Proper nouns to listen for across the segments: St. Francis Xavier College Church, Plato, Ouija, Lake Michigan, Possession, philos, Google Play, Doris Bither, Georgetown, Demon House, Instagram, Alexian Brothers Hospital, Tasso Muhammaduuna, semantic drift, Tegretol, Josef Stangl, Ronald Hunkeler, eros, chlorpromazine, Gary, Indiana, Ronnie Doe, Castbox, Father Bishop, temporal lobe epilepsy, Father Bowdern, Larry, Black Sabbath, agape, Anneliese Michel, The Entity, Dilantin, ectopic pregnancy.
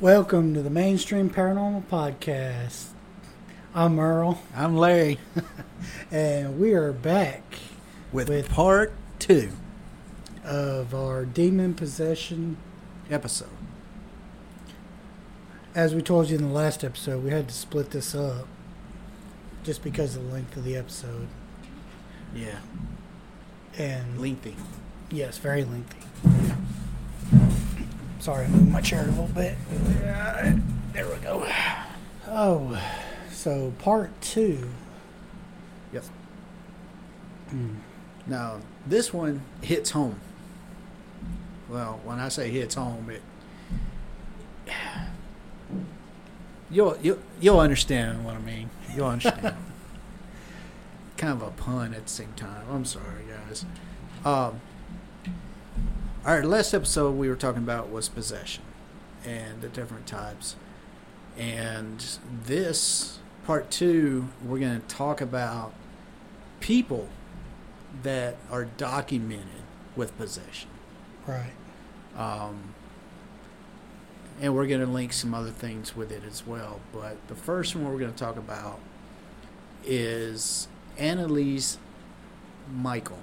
Welcome to the Mainstream Paranormal Podcast. I'm Merle. I'm Larry. And we are back with part 2 of our demon possession episode. As we told you in the last episode, we had to split this up just because of the length of the episode. Yeah. And lengthy. Yes, very lengthy. Yeah. Sorry, I moved my chair a little bit. There we go. Oh, so part 2. Yes. Now, this one hits home. Well, when I say hits home, you'll understand what I mean. You'll understand. Kind of a pun at the same time. I'm sorry, guys. Our last episode we were talking about was possession and the different types. And this, part 2, we're going to talk about people that are documented with possession. Right. And we're going to link some other things with it as well. But the first one we're going to talk about is Anneliese Michel.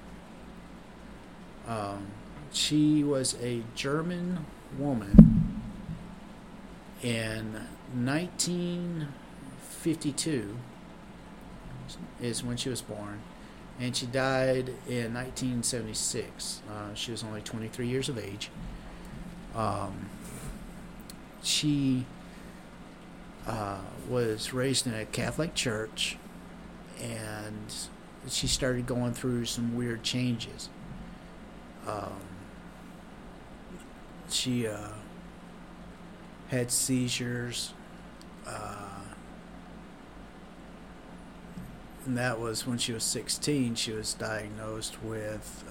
She was a German woman in 1952 is when she was born, and she died in 1976. She was only 23 years of age. She was raised in a Catholic church, and she started going through some weird changes. She had seizures, and that was when she was 16. She was diagnosed with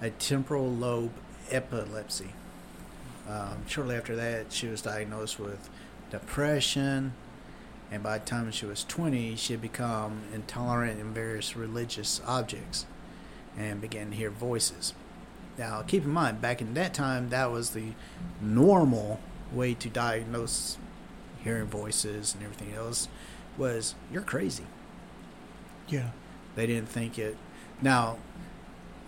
a temporal lobe epilepsy. Shortly after that, she was diagnosed with depression, and by the time she was 20, she had become intolerant in various religious objects and began to hear voices. Now, keep in mind, back in that time, that was the normal way to diagnose hearing voices and everything else was, you're crazy. Yeah. They didn't think it. Now,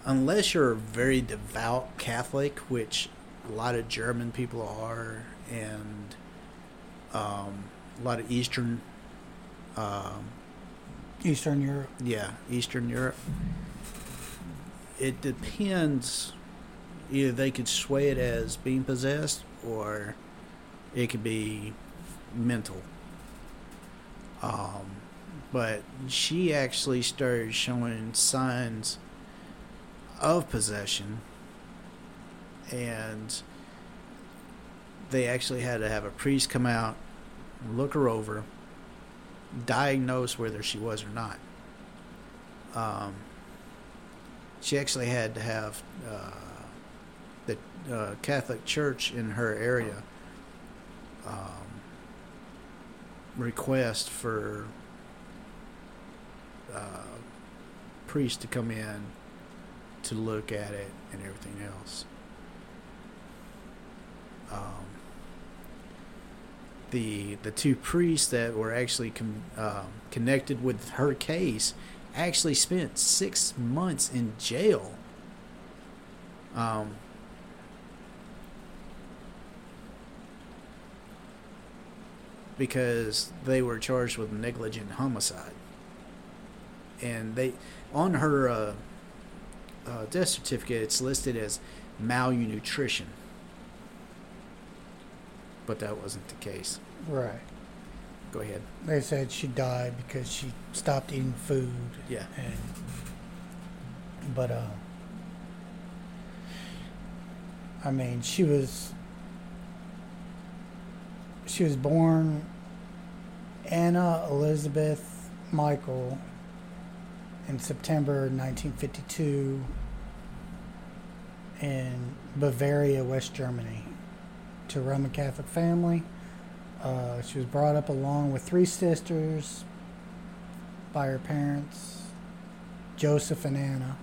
unless you're a very devout Catholic, which a lot of German people are, and a lot of Eastern Europe. Yeah, Eastern Europe. It depends. Either they could sway it as being possessed, or it could be mental. But she actually started showing signs of possession, and they actually had to have a priest come out, look her over, diagnose whether she was or not. She actually had to have the Catholic Church in her area request for priests to come in to look at it and everything else. The two priests that were actually connected with her case actually spent 6 months in jail. Because they were charged with negligent homicide. And they, on her death certificate, it's listed as malnutrition. But that wasn't the case. Right. Go ahead. They said she died because she stopped eating food. Yeah. But I mean, she was born Anna Elizabeth Michel in September 1952 in Bavaria, West Germany, to a Roman Catholic family. She was brought up along with 3 sisters by her parents, Joseph and Anna.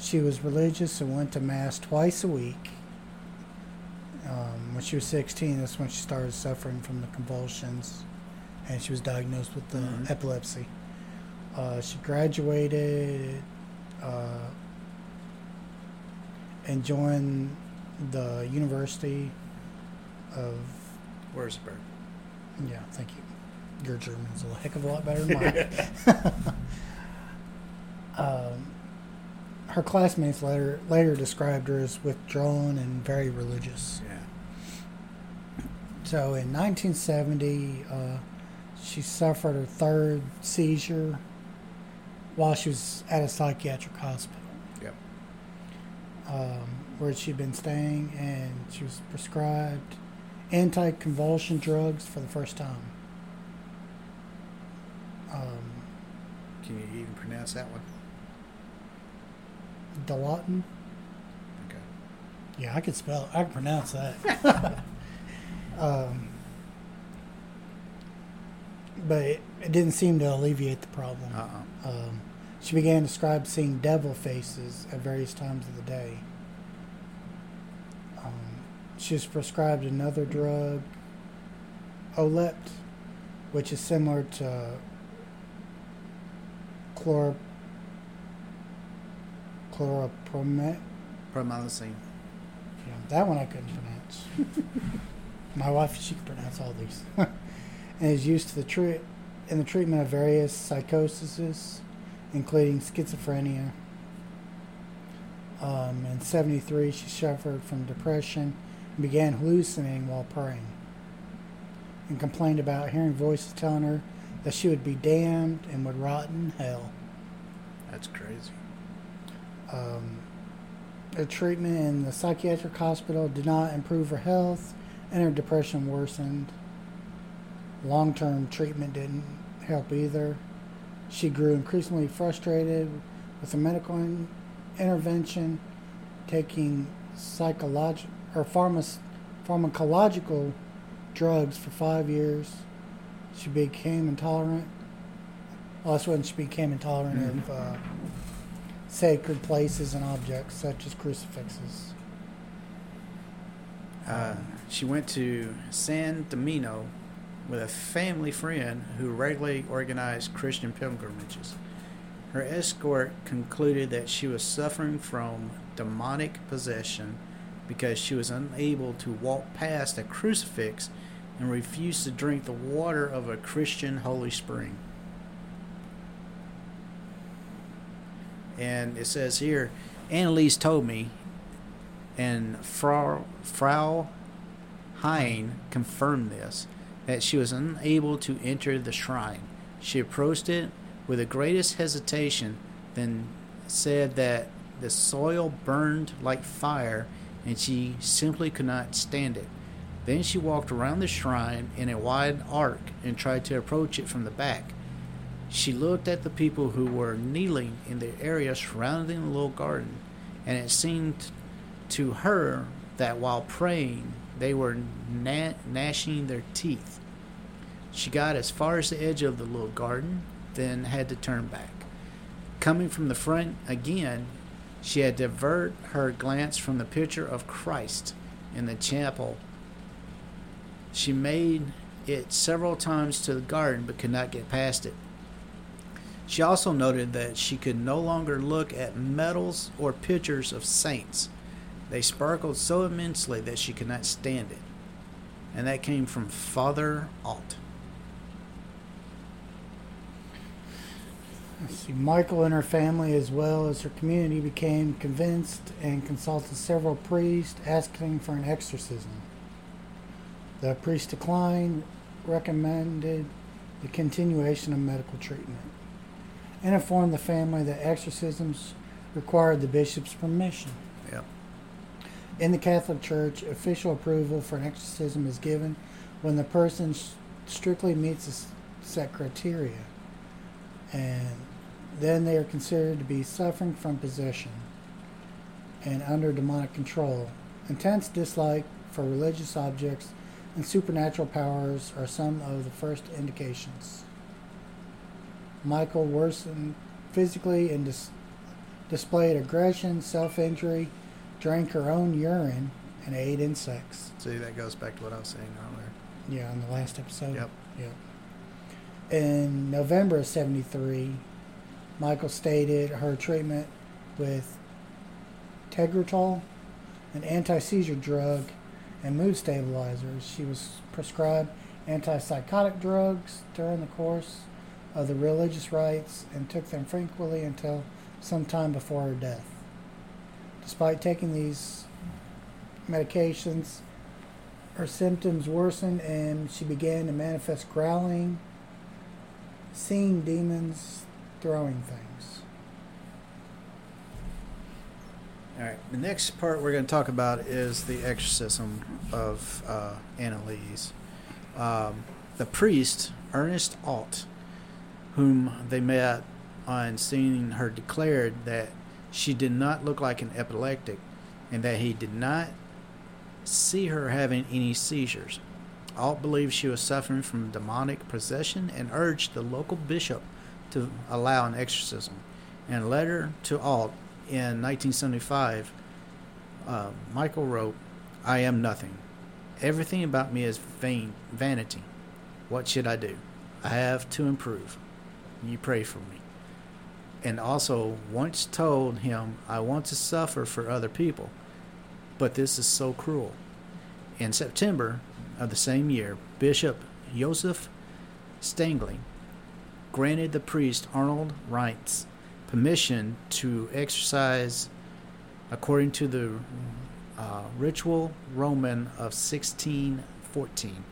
She was religious and went to Mass twice a week. When she was 16, that's when she started suffering from the convulsions, and she was diagnosed with the epilepsy. She graduated and joined the University of Würzburg. Yeah, thank you. Your German is a heck of a lot better than mine. Her classmates later described her as withdrawn and very religious. Yeah. So in 1970, she suffered her third seizure while she was at a psychiatric hospital. Yep. Where she'd been staying, and she was prescribed anticonvulsant drugs for the first time. Can you even pronounce that one? Dilantin. Okay. Yeah, I could spell. I can pronounce that. But it didn't seem to alleviate the problem. She began to describe seeing devil faces at various times of the day. She was prescribed another drug, Olept, which is similar to chlorpromazine. Yeah, that one I couldn't pronounce. My wife, she can pronounce all these. And is used to in the treatment of various psychoses, including schizophrenia. In 1973, she suffered from depression and began hallucinating while praying, and complained about hearing voices telling her that she would be damned and would rot in hell. That's crazy. Her treatment in the psychiatric hospital did not improve her health, and her depression worsened. Long-term treatment didn't help either. She grew increasingly frustrated with the medical intervention, taking pharmacological drugs for 5 years. She became intolerant. Well, that's when she became intolerant of sacred places and objects, such as crucifixes. She went to San Domino with a family friend who regularly organized Christian pilgrimages. Her escort concluded that she was suffering from demonic possession because she was unable to walk past a crucifix and refused to drink the water of a Christian holy spring. And it says here, Anneliese told me, and Frau Hein confirmed this, that she was unable to enter the shrine. She approached it with the greatest hesitation, then said that the soil burned like fire and she simply could not stand it. Then she walked around the shrine in a wide arc and tried to approach it from the back. She looked at the people who were kneeling in the area surrounding the little garden, and it seemed to her that while praying, they were gnashing their teeth. She got as far as the edge of the little garden, then had to turn back. Coming from the front again, she had to divert her glance from the picture of Christ in the chapel. She made it several times to the garden but could not get past it. She also noted that she could no longer look at medals or pictures of saints. They sparkled so immensely that she could not stand it. And that came from Father Alt. See, Michael and her family, as well as her community, became convinced and consulted several priests asking for an exorcism. The priest declined, recommended the continuation of medical treatment, and informed the family that exorcisms required the bishop's permission. Yep. In the Catholic Church, official approval for an exorcism is given when the person strictly meets a set criteria, and then they are considered to be suffering from possession and under demonic control. Intense dislike for religious objects and supernatural powers are some of the first indications. Michael worsened physically and displayed aggression, self-injury, drank her own urine, and 8 and 6. See, that goes back to what I was saying earlier. Yeah, on the last episode. Yep. Yep. In November of 1973, Michael stated her treatment with Tegretol, an anti-seizure drug, and mood stabilizers. She was prescribed antipsychotic drugs during the course of the religious rites and took them frequently until sometime before her death. Despite taking these medications, her symptoms worsened and she began to manifest growling, seeing demons, throwing things. All right, the next part we're going to talk about is the exorcism of Anneliese. The priest, Ernest Alt, whom they met on seeing her, declared that she did not look like an epileptic and that he did not see her having any seizures. Alt believed she was suffering from demonic possession and urged the local bishop to allow an exorcism. In a letter to Alt in 1975, Michael wrote, "I am nothing. Everything about me is vanity. What should I do? I have to improve. You pray for me." And also once told him, "I want to suffer for other people, but this is so cruel." In September of the same year, Bishop Josef Stangl granted the priest Arnold Reitz permission to exercise according to the ritual Roman of 1614,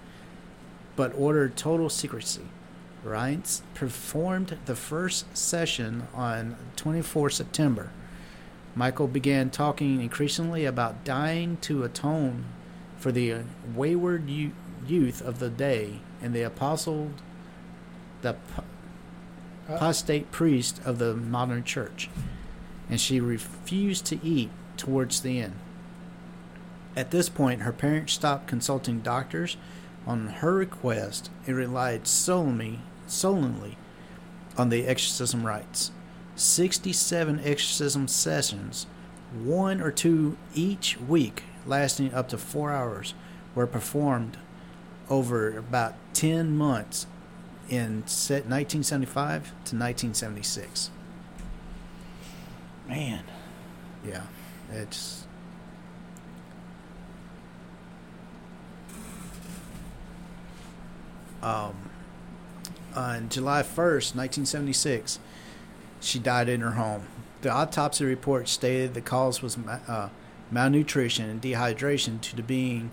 but ordered total secrecy. Reitz performed the first session on 24 September. Michael began talking increasingly about dying to atone for the wayward youth of the day and the apostate priest of the modern church, and she refused to eat towards the end. At this point, her parents stopped consulting doctors on her request and relied solely on the exorcism rites. 67 exorcism sessions, one or two each week, lasting up to 4 hours, were performed over about 10 months in 1975 to 1976. Man. Yeah. It's... on July 1st, 1976, she died in her home. The autopsy report stated the cause was malnutrition and dehydration to the being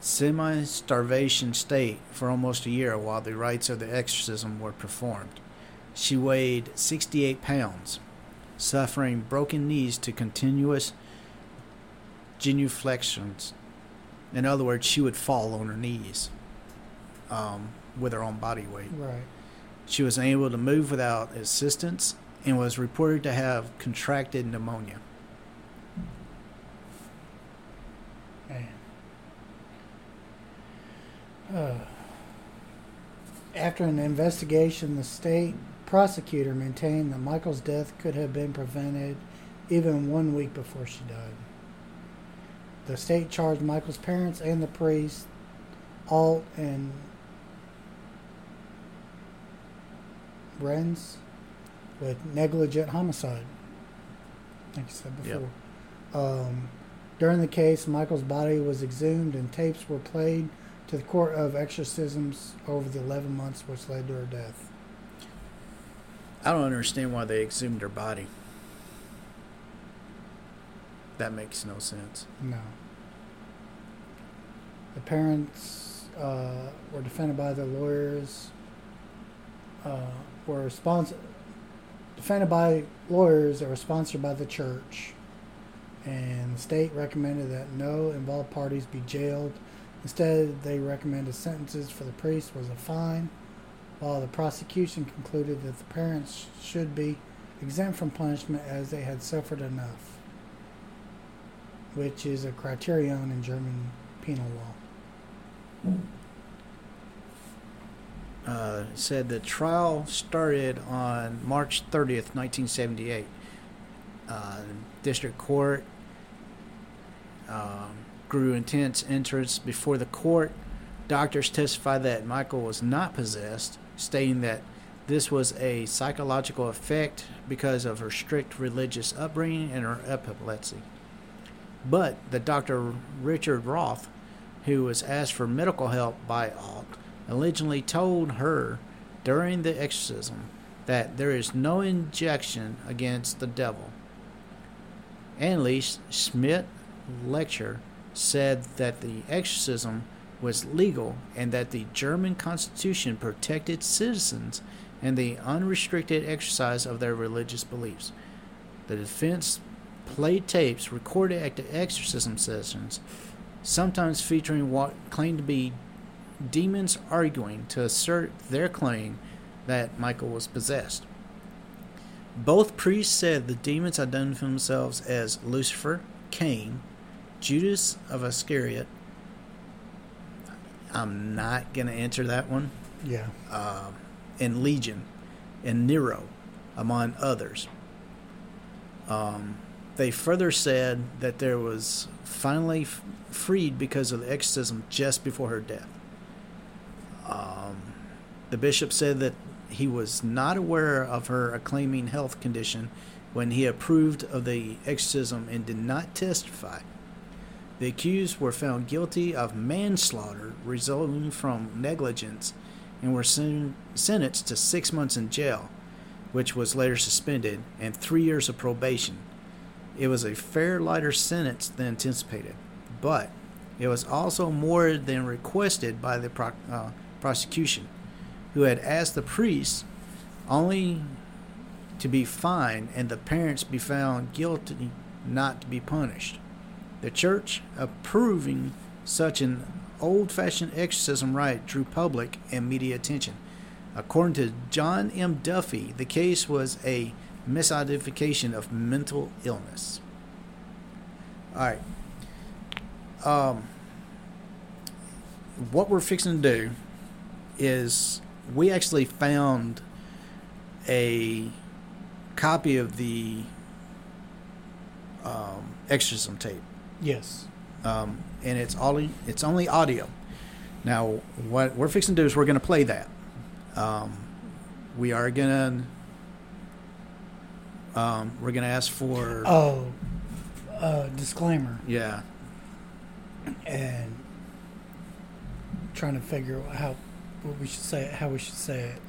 semi-starvation state for almost a year while the rites of the exorcism were performed. She weighed 68 pounds, suffering broken knees to continuous genuflections. In other words, she would fall on her knees with her own body weight. Right. She was unable to move without assistance and was reported to have contracted pneumonia. After an investigation, the state prosecutor maintained that Michael's death could have been prevented even 1 week before she died. The state charged Michael's parents and the priest, Alt and Renz, with negligent homicide, like you said before. Yep. During the case, Michael's body was exhumed and tapes were played to the court of exorcisms over the 11 months which led to her death. I don't understand why they exhumed her body. That makes no sense. No. The parents were defended by their lawyers. Defended by lawyers that were sponsored by the church, and the state recommended that no involved parties be jailed. Instead, they recommended sentences for the priest was a fine, while the prosecution concluded that the parents should be exempt from punishment as they had suffered enough, which is a criterion in German penal law. Said the trial started on March 30th, 1978. District Court grew intense interest before the court. Doctors testified that Michael was not possessed, stating that this was a psychological effect because of her strict religious upbringing and her epilepsy. But the Dr. Richard Roth, who was asked for medical help by Alt, allegedly told her during the exorcism that there is no injection against the devil. Anneliese Schmidt lecturer said that the exorcism was legal and that the German Constitution protected citizens in the unrestricted exercise of their religious beliefs. The defense played tapes recorded at the exorcism sessions, sometimes featuring what claimed to be demons arguing to assert their claim that Michael was possessed. Both priests said the demons identified themselves as Lucifer, Cain, Judas of Iscariot. I'm not going to answer that one. Yeah. And Legion, and Nero, among others. They further said that there was finally freed because of the exorcism just before her death. The bishop said that he was not aware of her acclaiming health condition when he approved of the exorcism and did not testify. The accused were found guilty of manslaughter resulting from negligence and were sentenced to 6 months in jail, which was later suspended, and 3 years of probation. It was a far lighter sentence than anticipated, but it was also more than requested by the prosecution, who had asked the priests only to be fined and the parents be found guilty not to be punished. The church, approving such an old-fashioned exorcism rite, drew public and media attention. According to John M. Duffy, the case was a misidentification of mental illness. All right. What we're fixing to do is we actually found a copy of the exorcism tape. Yes. And it's only audio. Now, what we're fixing to do is we're going to play that. We are going to we're going to ask for disclaimer. Yeah. And trying to figure out how we should say it.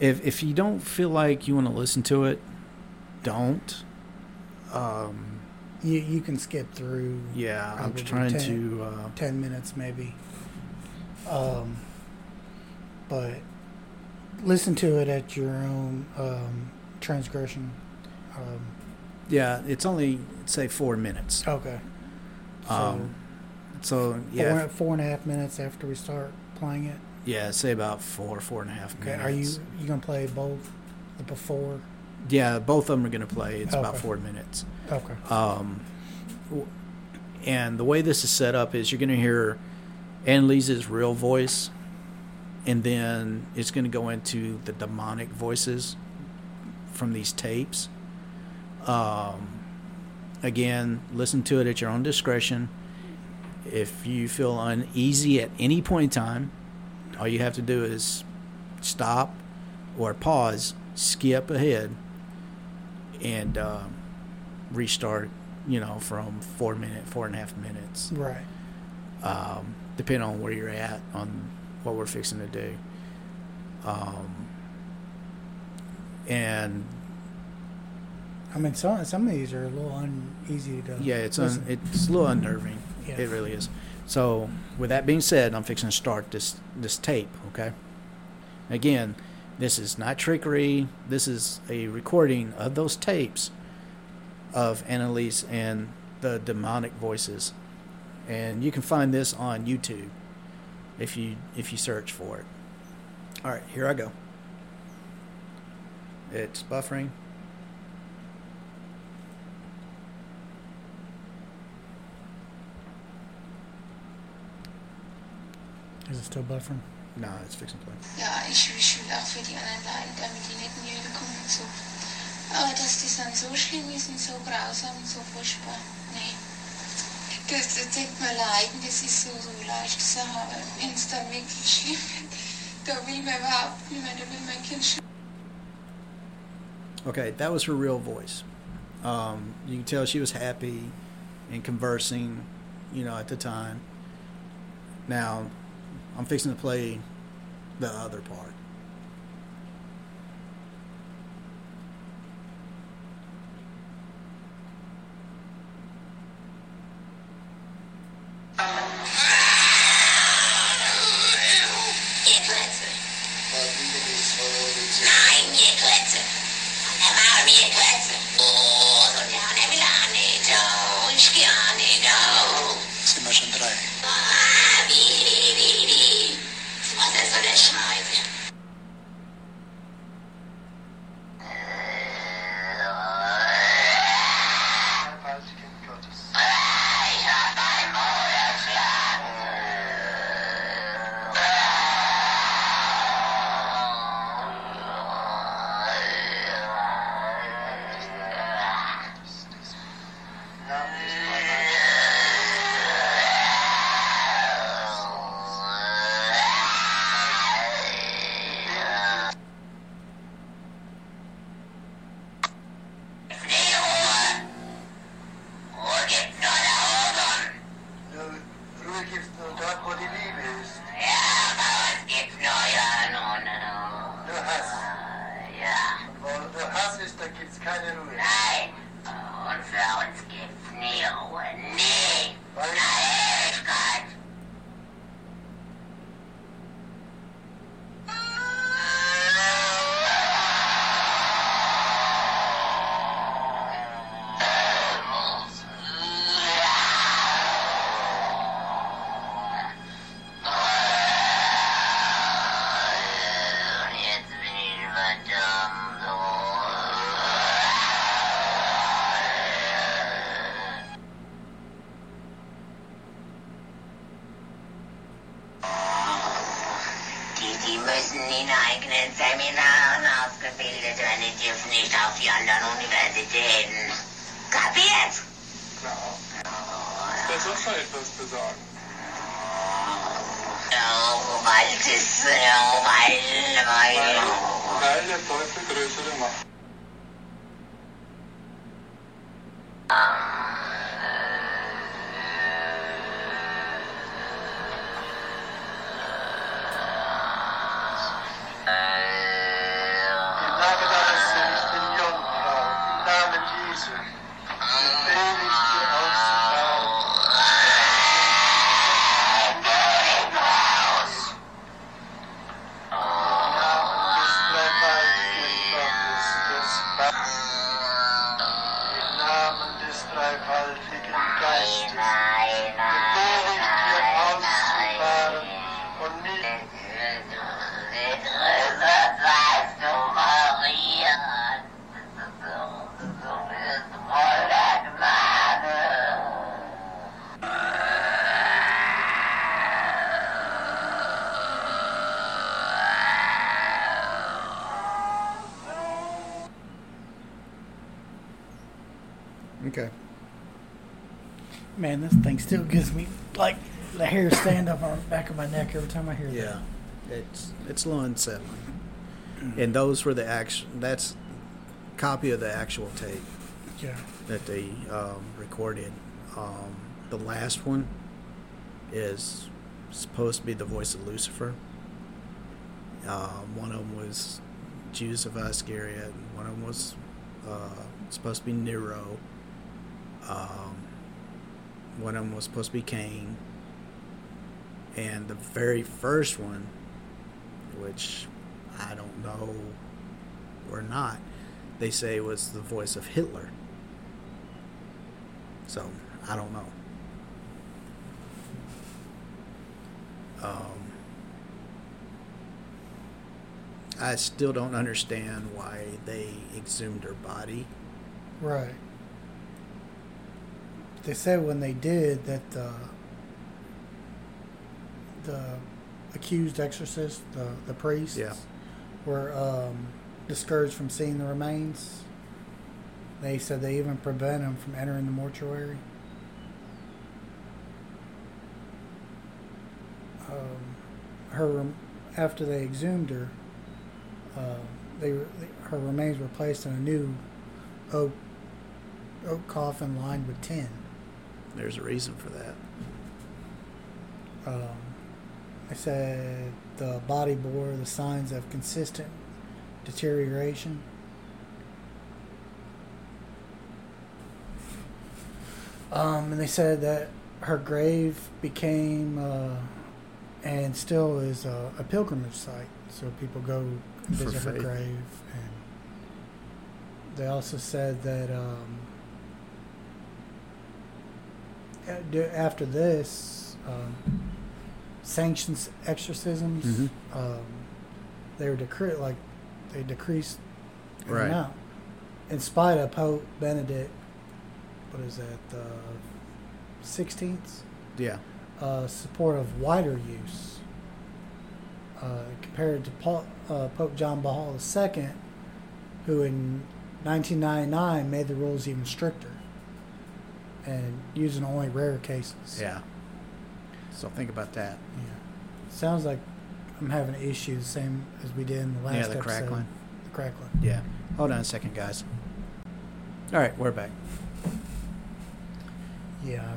If you don't feel like you want to listen to it, don't. You can skip through. Yeah, I'm trying 10 minutes maybe. But listen to it at your own transgression. Yeah, it's only, say, 4 minutes. Okay. So yeah, 4 and a half minutes after we start playing it. Yeah, say about four and a half minutes. Are you gonna play both the before? Yeah, both of them are going to play. It's about 4 minutes. Okay. And the way this is set up is you're going to hear Anneliese's real voice, and then it's going to go into the demonic voices from these tapes. Again, listen to it at your own discretion. If you feel uneasy at any point in time, all you have to do is stop or pause, skip ahead, and restart, from 4 and a half minutes. Right. Depending on where you're at, on what we're fixing to do. And I mean, some of these are a little uneasy to. Yeah, it's a little unnerving. Yeah. It really is. So, with that being said, I'm fixing to start this tape. Okay. Again, this is not trickery. This is a recording of those tapes of Anneliese and the demonic voices, and you can find this on YouTube if you search for it. All right, here I go. It's buffering. Is it still buffering? No, it's fixing to play. Yeah, ich will Schule auch für die anderen sein, damit die nicht in die Hölle kommen und so. Aber dass das dann so schlimm ist und so grausam und so furchtbar, nee. Das denkt man leiden, das ist so leicht gesagt, aber wenn es dann wirklich schlimm wird, da will man überhaupt nicht mehr, da will man kein Schlimm. Okay, that was her real voice. You can tell she was happy and conversing, you know, at the time. Now, I'm fixing to play the other part. Man, this thing still gives me like the hair stand up on the back of my neck every time I hear that. Yeah, it's a little unsettling. And those were the that's a copy of the actual tape. Yeah. That they recorded. The last one is supposed to be the voice of Lucifer. One of them was Judas of Iscariot. One of them was supposed to be Nero. One of them was supposed to be Cain. And the very first one, which I don't know or not, they say was the voice of Hitler. So, I don't know. I still don't understand why they exhumed her body. Right. They said when they did that the accused exorcist, the priests, were discouraged from seeing the remains They said they even prevent him from entering the mortuary. After they exhumed her, her remains were placed in a new oak coffin lined with tin. There's a reason for that. I said the body bore the signs of consistent deterioration. And they said that her grave became and still is a pilgrimage site, so people go and visit her grave. And they also said that after this, sanctions exorcisms, mm-hmm. They were decreased in right. amount, in spite of Pope Benedict. What is that, the 16th? Yeah. Support of wider use compared to Pope John Paul II, who in 1999 made the rules even stricter and using only rare cases. Yeah. So think about that. Yeah. Sounds like I'm having an issue the same as we did in the last episode. Yeah, the crackling. The crackling. Yeah. Hold on a second, guys. All right, we're back. Yeah,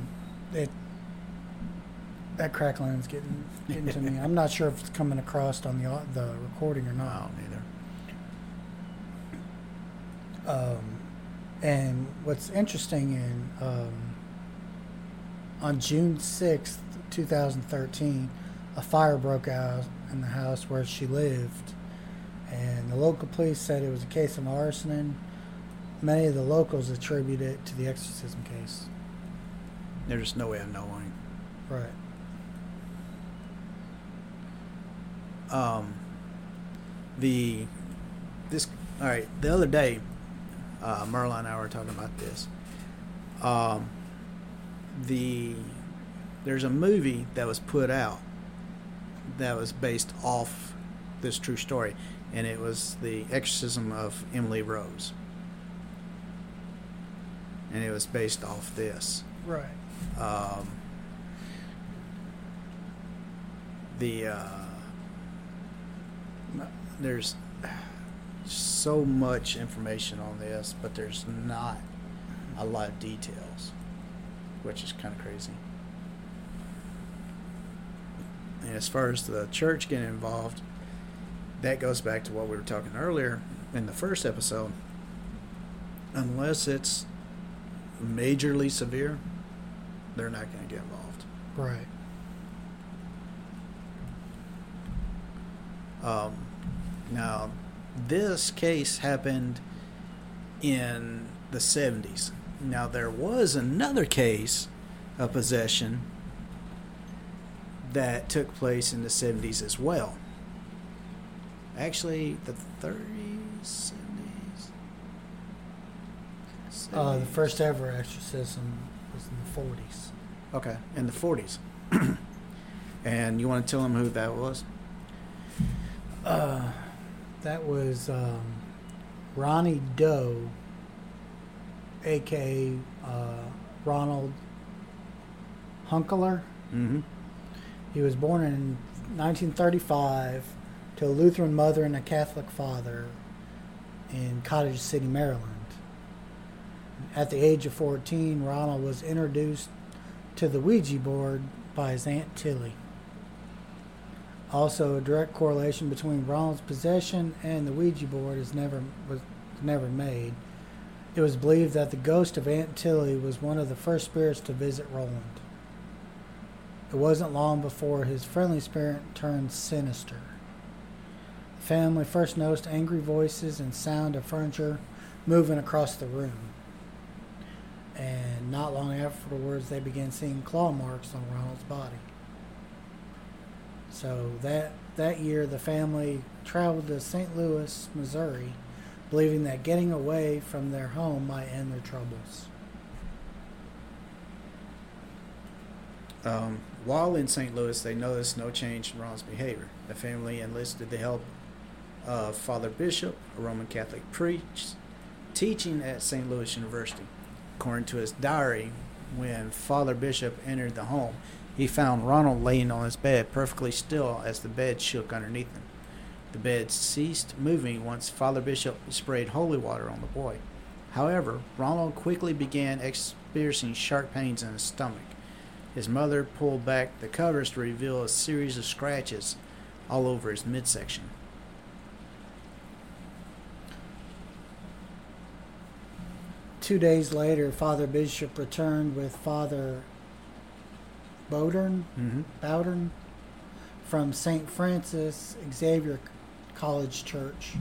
that crackling is getting to me. I'm not sure if it's coming across on the recording or not. Neither. And what's interesting in on June 6th, 2013, a fire broke out in the house where she lived, and the local police said it was a case of arson. Many of the locals attribute it to the exorcism case. There's just no way of knowing. Right. All right, the other day, Merle and I were talking about this. There's a movie that was put out that was based off this true story, and it was The Exorcism of Emily Rose. And it was based off this. Right. There's so much information on this, but there's not a lot of details, which is kind of crazy. And as far as the church getting involved, that goes back to what we were talking earlier in the first episode. Unless it's majorly severe, they're not going to get involved. Right. Now, this case happened in the 70s. Now, there was another case of possession that took place in the 70s as well. Actually, the 30s. The first ever exorcism was in the 40s. Okay, in the 40s. And you want to tell them who that was? That was Ronnie Doe, a.k.a. Ronald Hunkeler. Mm-hmm. He was born in 1935 to a Lutheran mother and a Catholic father in Cottage City, Maryland. At the age of 14, Ronald was introduced to the Ouija board by his Aunt Tilly. Also, a direct correlation between Ronald's possession and the Ouija board was never made. It was believed that the ghost of Aunt Tilly was one of the first spirits to visit Roland. It wasn't long before his friendly spirit turned sinister. The family first noticed angry voices and sound of furniture moving across the room. And not long afterwards, they began seeing claw marks on Ronald's body. So that year, the family traveled to St. Louis, Missouri, believing that getting away from their home might end their troubles. While in St. Louis, they noticed no change in Ronald's behavior. The family enlisted the help of Father Bishop, a Roman Catholic priest, teaching at St. Louis University. According to his diary, when Father Bishop entered the home, he found Ronald laying on his bed perfectly still as the bed shook underneath him. The bed ceased moving once Father Bishop sprayed holy water on the boy. However, Ronald quickly began experiencing sharp pains in his stomach. His mother pulled back the covers to reveal a series of scratches all over his midsection. Two days later, Father Bishop returned with Father Bowdern, from St. Francis Xavier College Church.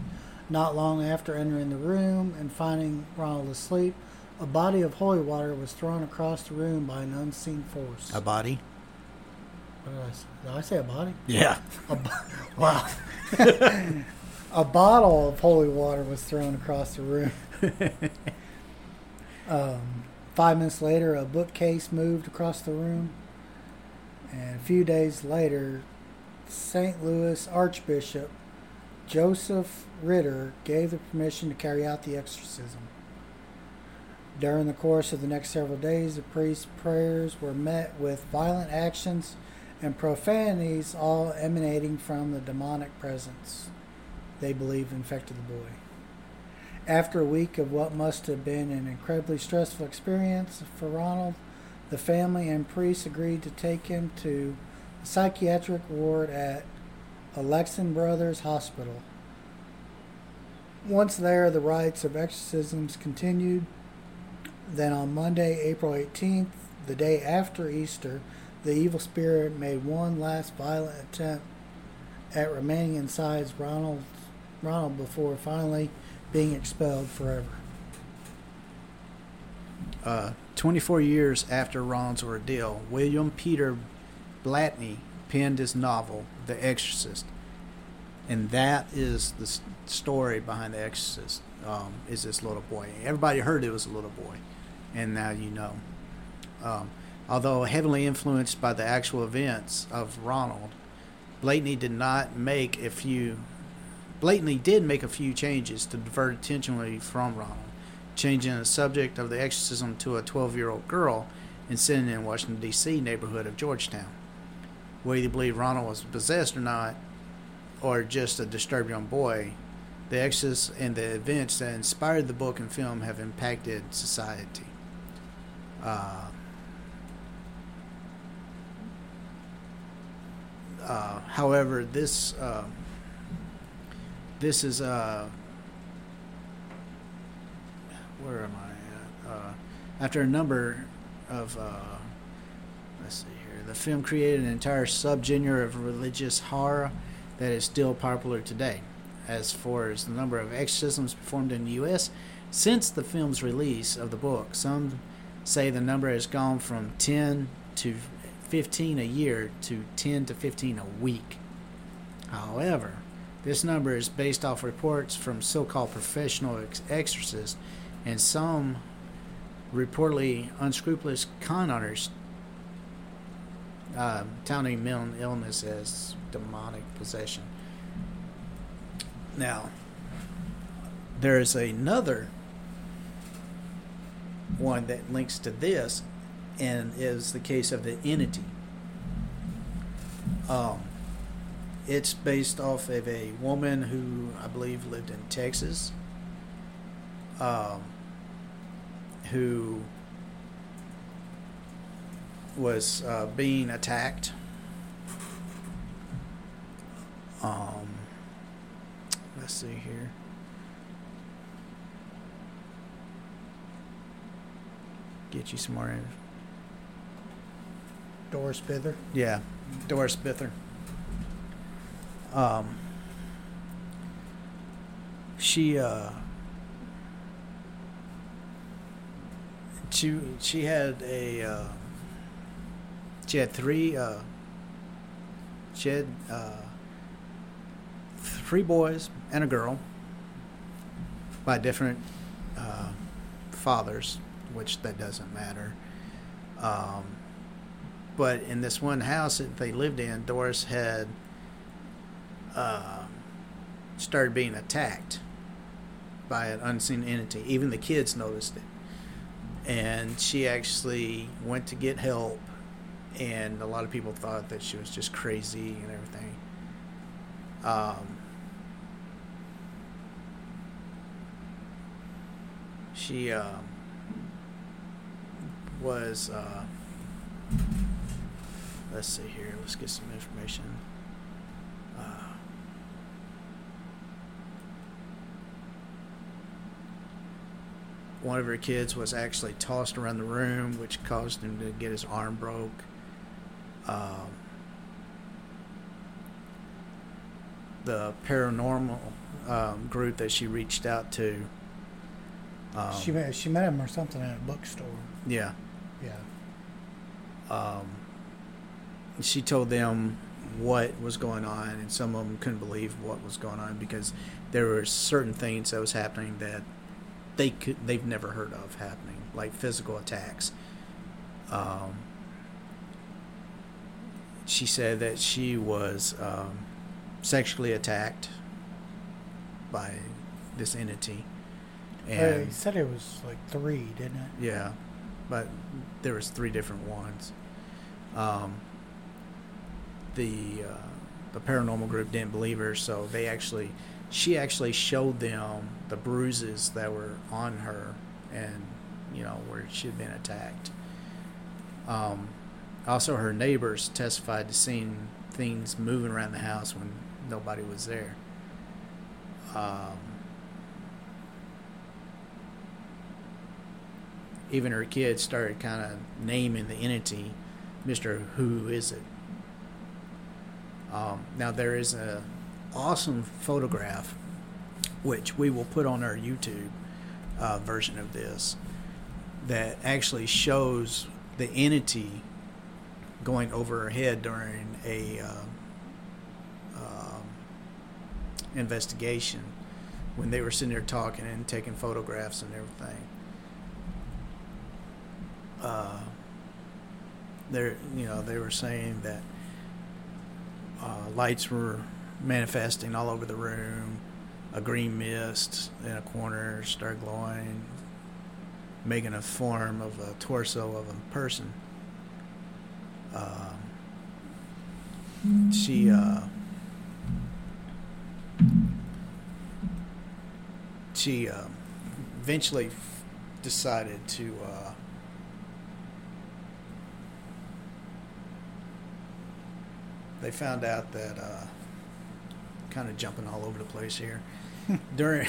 Not long after entering the room and finding Ronald asleep, a body of holy water was thrown across the room by an unseen force. A body? What did I say? Did I say a body? Yeah. Wow. A bottle of holy water was thrown across the room. 5 minutes later, a bookcase moved across the room. And a few days later, St. Louis Archbishop Joseph Ritter gave the permission to carry out the exorcism. During the course of the next several days, the priest's prayers were met with violent actions and profanities, all emanating from the demonic presence they believed infected the boy. After a week of what must have been an incredibly stressful experience for Ronald, the family and priests agreed to take him to a psychiatric ward at Alexian Brothers Hospital. Once there, the rites of exorcisms continued. Then on Monday, April 18th, the day after Easter, the evil spirit made one last violent attempt at remaining inside Ronald before finally being expelled forever. 24 years after Ronald's ordeal, William Peter Blatty penned his novel, The Exorcist. And that is the story behind The Exorcist, is this little boy. Everybody heard it was a little boy, and now you know. Although heavily influenced by the actual events of Ronald, Blatty did make a few changes to divert attention from Ronald, changing the subject of the exorcism to a 12-year-old girl and sitting in Washington, D.C. neighborhood of Georgetown. Whether you believe Ronald was possessed or not, or just a disturbed young boy, the exorcism and the events that inspired the book and film have impacted society. However, this is where am I at? After a number of let's see here, the film created an entire subgenre of religious horror that is still popular today. As far as the number of exorcisms performed in the U.S. since the film's release of the book, some say the number has gone from 10 to 15 a year to 10 to 15 a week. However, this number is based off reports from so-called professional exorcists and some reportedly unscrupulous con artists touting mental illness as demonic possession. Now, there is another one that links to this and is the case of The Entity. It's based off of a woman who I believe lived in Texas, who was being attacked. Let's see here. Get you some more in. Doris Bither? Yeah, Doris Bither. She had three boys and a girl by different fathers, which that doesn't matter. But in this one house that they lived in, Doris had started being attacked by an unseen entity. Even the kids noticed it. And she actually went to get help, and a lot of people thought that she was just crazy and everything. She was let's see here, let's get some information. One of her kids was actually tossed around the room, which caused him to get his arm broke. The paranormal group that she reached out to. She met him or something at a bookstore. Yeah. Yeah. She told them what was going on, and some of them couldn't believe what was going on because there were certain things that was happening that they've never heard of happening, like physical attacks. She said that she was sexually attacked by this entity. And they said it was like 3, didn't it? Yeah, but there was 3 different ones. The paranormal group didn't believe her, so she actually showed them the bruises that were on her, and where she had been attacked. Also, her neighbors testified to seeing things moving around the house when nobody was there. Even her kids started kind of naming the entity, Mr. Who Is It? Now, there is an awesome photograph, which we will put on our YouTube version of this, that actually shows the entity going over her head during a investigation when they were sitting there talking and taking photographs and everything. They were saying that lights were manifesting all over the room. A green mist in a corner started glowing, making a form of a torso of a person. She eventually decided to. They found out that kind of jumping all over the place here. During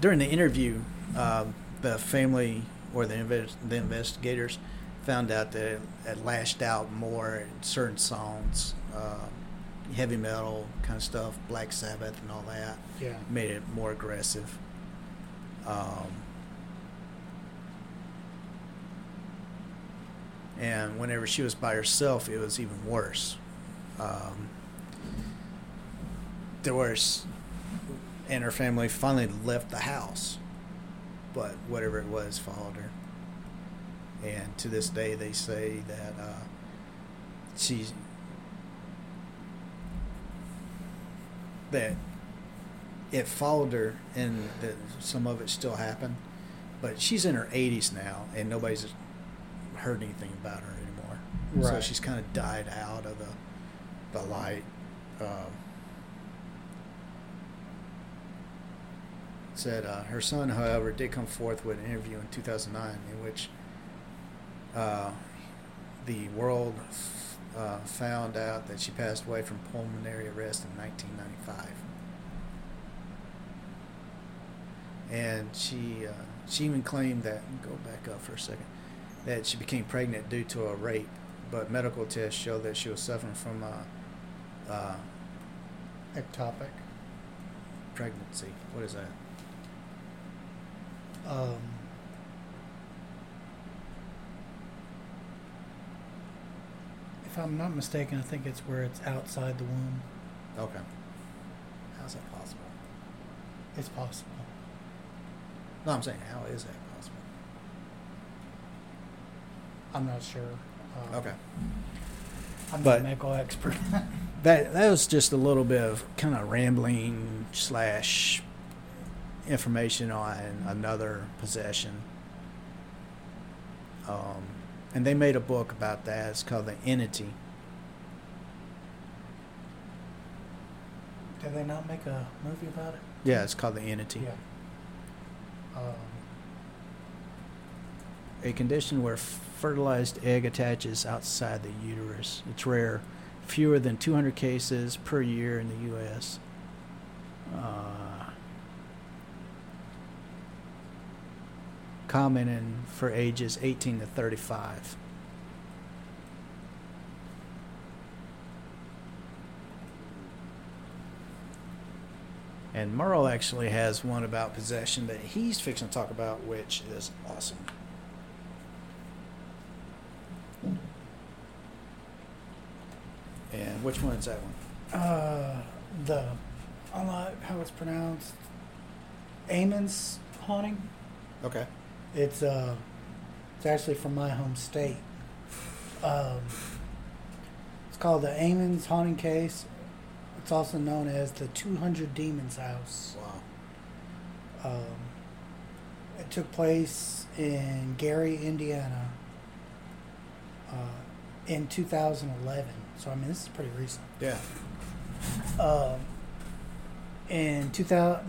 the interview, the family or the investigators found out that it lashed out more in certain songs, heavy metal kind of stuff, Black Sabbath and all that. Yeah, made it more aggressive. And whenever she was by herself, it was even worse. Doris and her family finally left the house, but whatever it was followed her. And to this day, they say that it followed her, and that some of it still happened. But she's in her 80s now, and nobody's heard anything about her anymore. Right. So she's kind of died out of the light. Said her son, however, did come forth with an interview in 2009 in which the world found out that she passed away from pulmonary arrest in 1995. And she even claimed that, go back up for a second, that she became pregnant due to a rape, but medical tests showed that she was suffering from ectopic pregnancy. What is that? If I'm not mistaken, I think it's where it's outside the womb. Okay. How's that possible? It's possible. No, I'm saying, how is that possible? I'm not sure. Okay. I'm not a medical expert. That was just a little bit of kind of rambling / information on another possession. And they made a book about that. It's called The Entity. Did they not make a movie about it? Yeah, it's called The Entity. Yeah. A condition where fertilized egg attaches outside the uterus. It's rare. Fewer than 200 cases per year in the U.S. Common in for ages 18 to 35. And Merle actually has one about possession that he's fixing to talk about, which is awesome. And which one is that one? I don't know how it's pronounced. Ammons Haunting. Okay. It's actually from my home state. It's called the Ammons Haunting Case. It's also known as the 200 Demons House. Wow. It took place in Gary, Indiana, in 2011. So, I mean, this is pretty recent. Yeah. In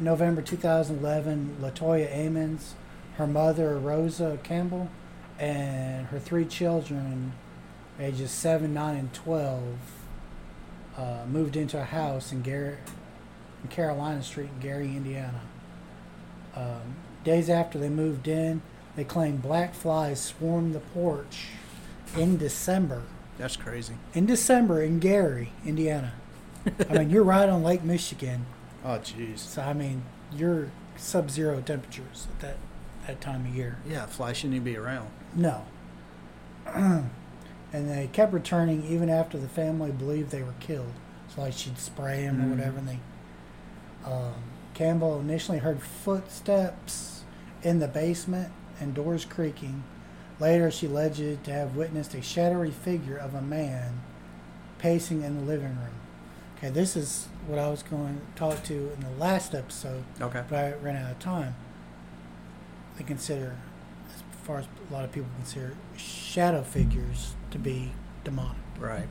November 2011, LaToya Ammons, her mother, Rosa Campbell, and her three children, ages 7, 9, and 12, moved into a house in Carolina Street in Gary, Indiana. Days after they moved in, they claimed black flies swarmed the porch in December. That's crazy. In December in Gary, Indiana. I mean, you're right on Lake Michigan. Oh, jeez. So, I mean, you're sub-zero temperatures at that time of year. Yeah, flies shouldn't even be around. No. And they kept returning even after the family believed they were killed. So, like, she'd spray them or whatever. And they, Campbell initially heard footsteps in the basement and doors creaking. Later, she alleged to have witnessed a shadowy figure of a man pacing in the living room. Okay, this is what I was going to talk to in the last episode. Okay. But I ran out of time. They consider, as far as a lot of people consider, shadow figures to be demonic. Right.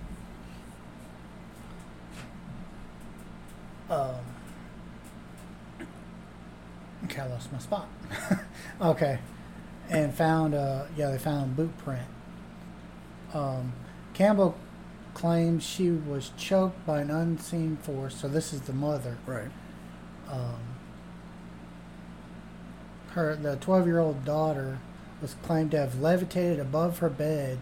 Okay, I lost my spot. Okay. And they found boot print. Campbell claims she was choked by an unseen force. So this is the mother. Right. The 12-year-old daughter was claimed to have levitated above her bed,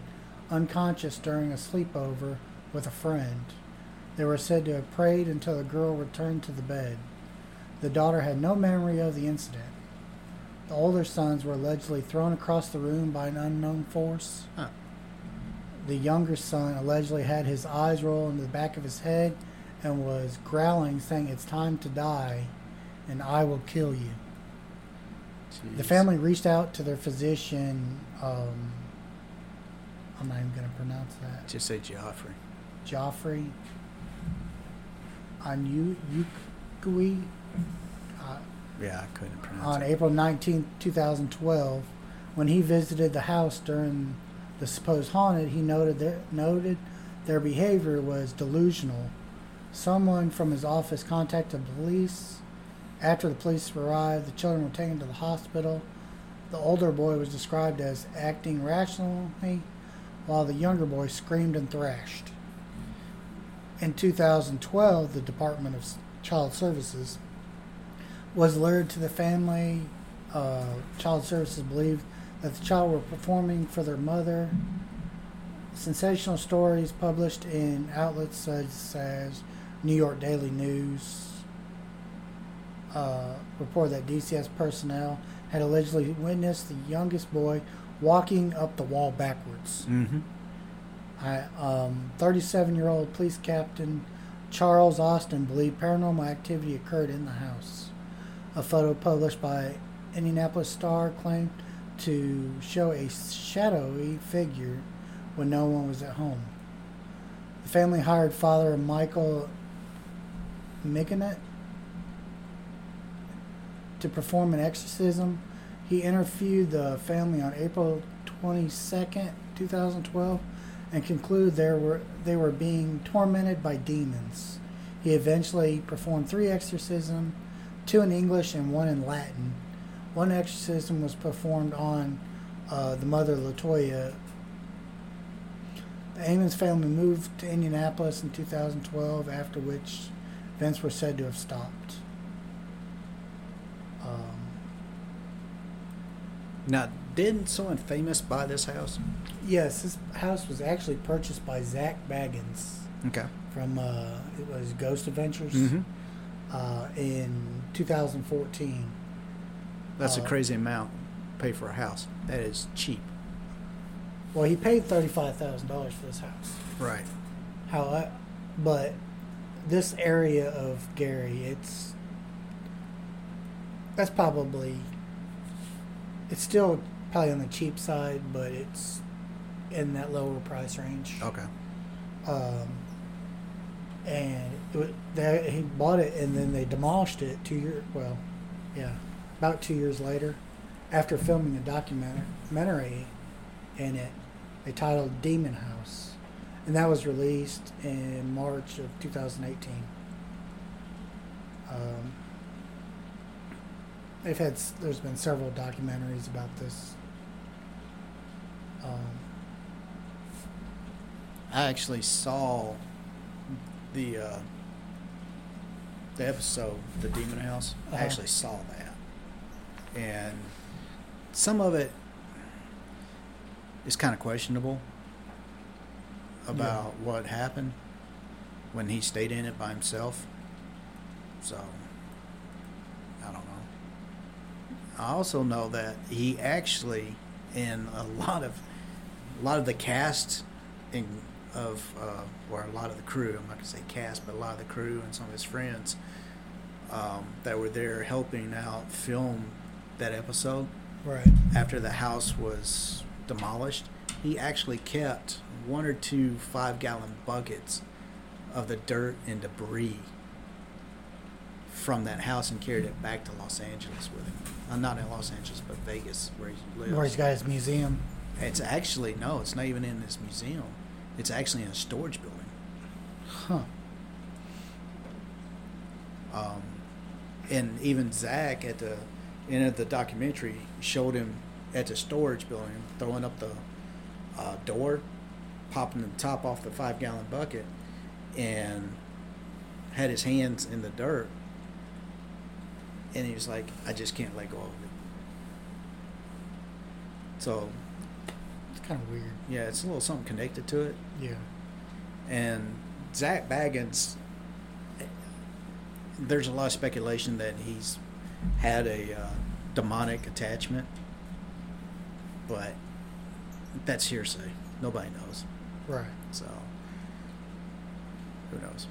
unconscious during a sleepover with a friend. They were said to have prayed until the girl returned to the bed. The daughter had no memory of the incident. The older sons were allegedly thrown across the room by an unknown force. Huh. The younger son allegedly had his eyes roll into the back of his head and was growling, saying, "It's time to die, and I will kill you." Jeez. The family reached out to their physician. I'm not even going to pronounce that. Just say Joffrey. Joffrey Anyukui. Yeah, I couldn't pronounce it. On April 19, 2012, when he visited the house during the supposed haunted, he noted their behavior was delusional. Someone from his office contacted police. After the police arrived, the children were taken to the hospital. The older boy was described as acting rationally, while the younger boy screamed and thrashed. In 2012, the Department of Child Services was lured to the family. Child Services believed that the child were performing for their mother. Sensational stories published in outlets such as New York Daily News report that DCS personnel had allegedly witnessed the youngest boy walking up the wall backwards. Mm-hmm. 37-year-old police captain Charles Austin believed paranormal activity occurred in the house. A photo published by Indianapolis Star claimed to show a shadowy figure when no one was at home. The family hired Father Michael Mignonette to perform an exorcism. He interviewed the family on April 22nd, 2012, and concluded they were being tormented by demons. He eventually performed 3 exorcisms, 2 in English and 1 in Latin. 1 exorcism was performed on the mother, LaToya. The Ammons family moved to Indianapolis in 2012, after which events were said to have stopped. Now, didn't someone famous buy this house? Yes, this house was actually purchased by Zach Bagans. Okay. From, it was Ghost Adventures, in 2014. That's a crazy amount to pay for a house. That is cheap. Well, he paid $35,000 for this house. Right. But this area of Gary, it's still probably on the cheap side, but it's in that lower price range. Okay. And he bought it, and then they demolished it about 2 years later, after filming a documentary in it. They titled Demon House, and that was released in March of 2018. There's been several documentaries about this. I actually saw the episode, The Demon House. I actually saw that, and some of it is kind of questionable about what happened when he stayed in it by himself. So I don't know. I also know that he actually, in a lot of the cast a lot of the crew, I'm not gonna say cast, but a lot of the crew and some of his friends that were there helping out film that episode. Right. After the house was demolished, he actually kept 1 or 2 5-gallon buckets of the dirt and debris from that house and carried it back to Los Angeles with him. Not in Los Angeles, but Vegas, where he lives. Where he's got his museum. It's actually, no, it's not even in this museum. It's actually in a storage building. Huh. And even Zach, at the end of the documentary, showed him at the storage building, throwing up the door, popping the top off the 5-gallon bucket, and had his hands in the dirt. And he was like, I just can't let go of it. So it's kind of weird. Yeah, it's a little something connected to it. Yeah. And Zach Bagans, there's a lot of speculation that he's had a demonic attachment, but that's hearsay. Nobody knows. Right. So who knows?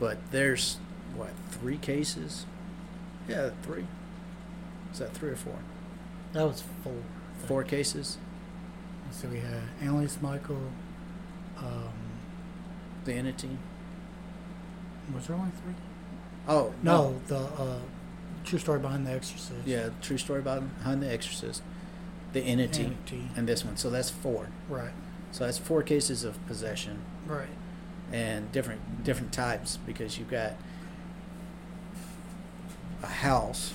But there's... what, 3 cases? Yeah, 3. Is that 3 or 4? That was 4. 4 cases? So we had Anneliese Michel, The Entity. Was there only 3? Oh, no. The true story behind The Exorcist. Yeah, true story behind The Exorcist, The Entity, and this one. So that's 4. Right. So that's 4 cases of possession. Right. And different types, because you've got a house,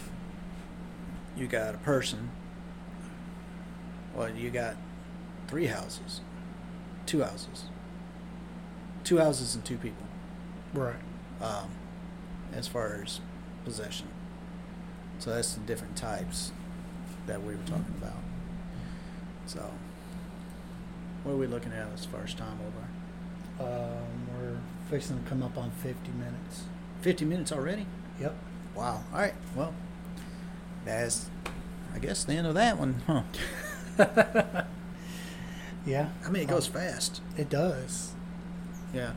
you got a person, well, you got 3 houses, 2 houses and 2 people. Right. As far as possession. So that's the different types that we were talking about. So what are we looking at as far as time over? We're fixing to come up on 50 minutes. 50 minutes already? Yep. Wow. All right. Well, that's, I guess, the end of that one, huh? Yeah. I mean, it goes fast. It does. Yeah.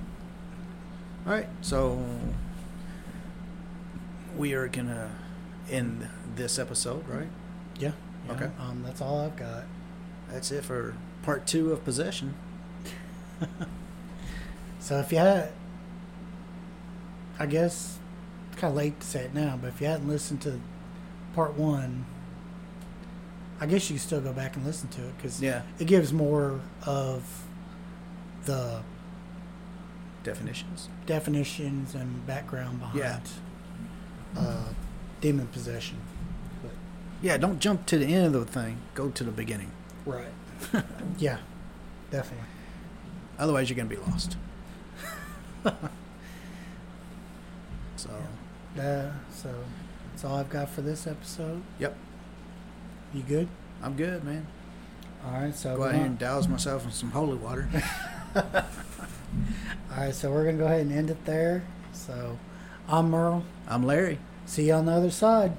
All right. So we are going to end this episode, right? Yeah. Okay. That's all I've got. That's it for part 2 of Possession. So if you had, I guess... kind of late to say it now, but if you hadn't listened to part one, I guess you can still go back and listen to it because it gives more of the definitions and background behind demon possession. But yeah, don't jump to the end of the thing. Go to the beginning. Right. Yeah, definitely. Otherwise, you're going to be lost. So. Yeah. So that's all I've got for this episode. Yep. You good? I'm good, man. All right, so go ahead and douse myself in some holy water. All right, so we're going to go ahead and end it there. So I'm Merle. I'm Larry. See you on the other side.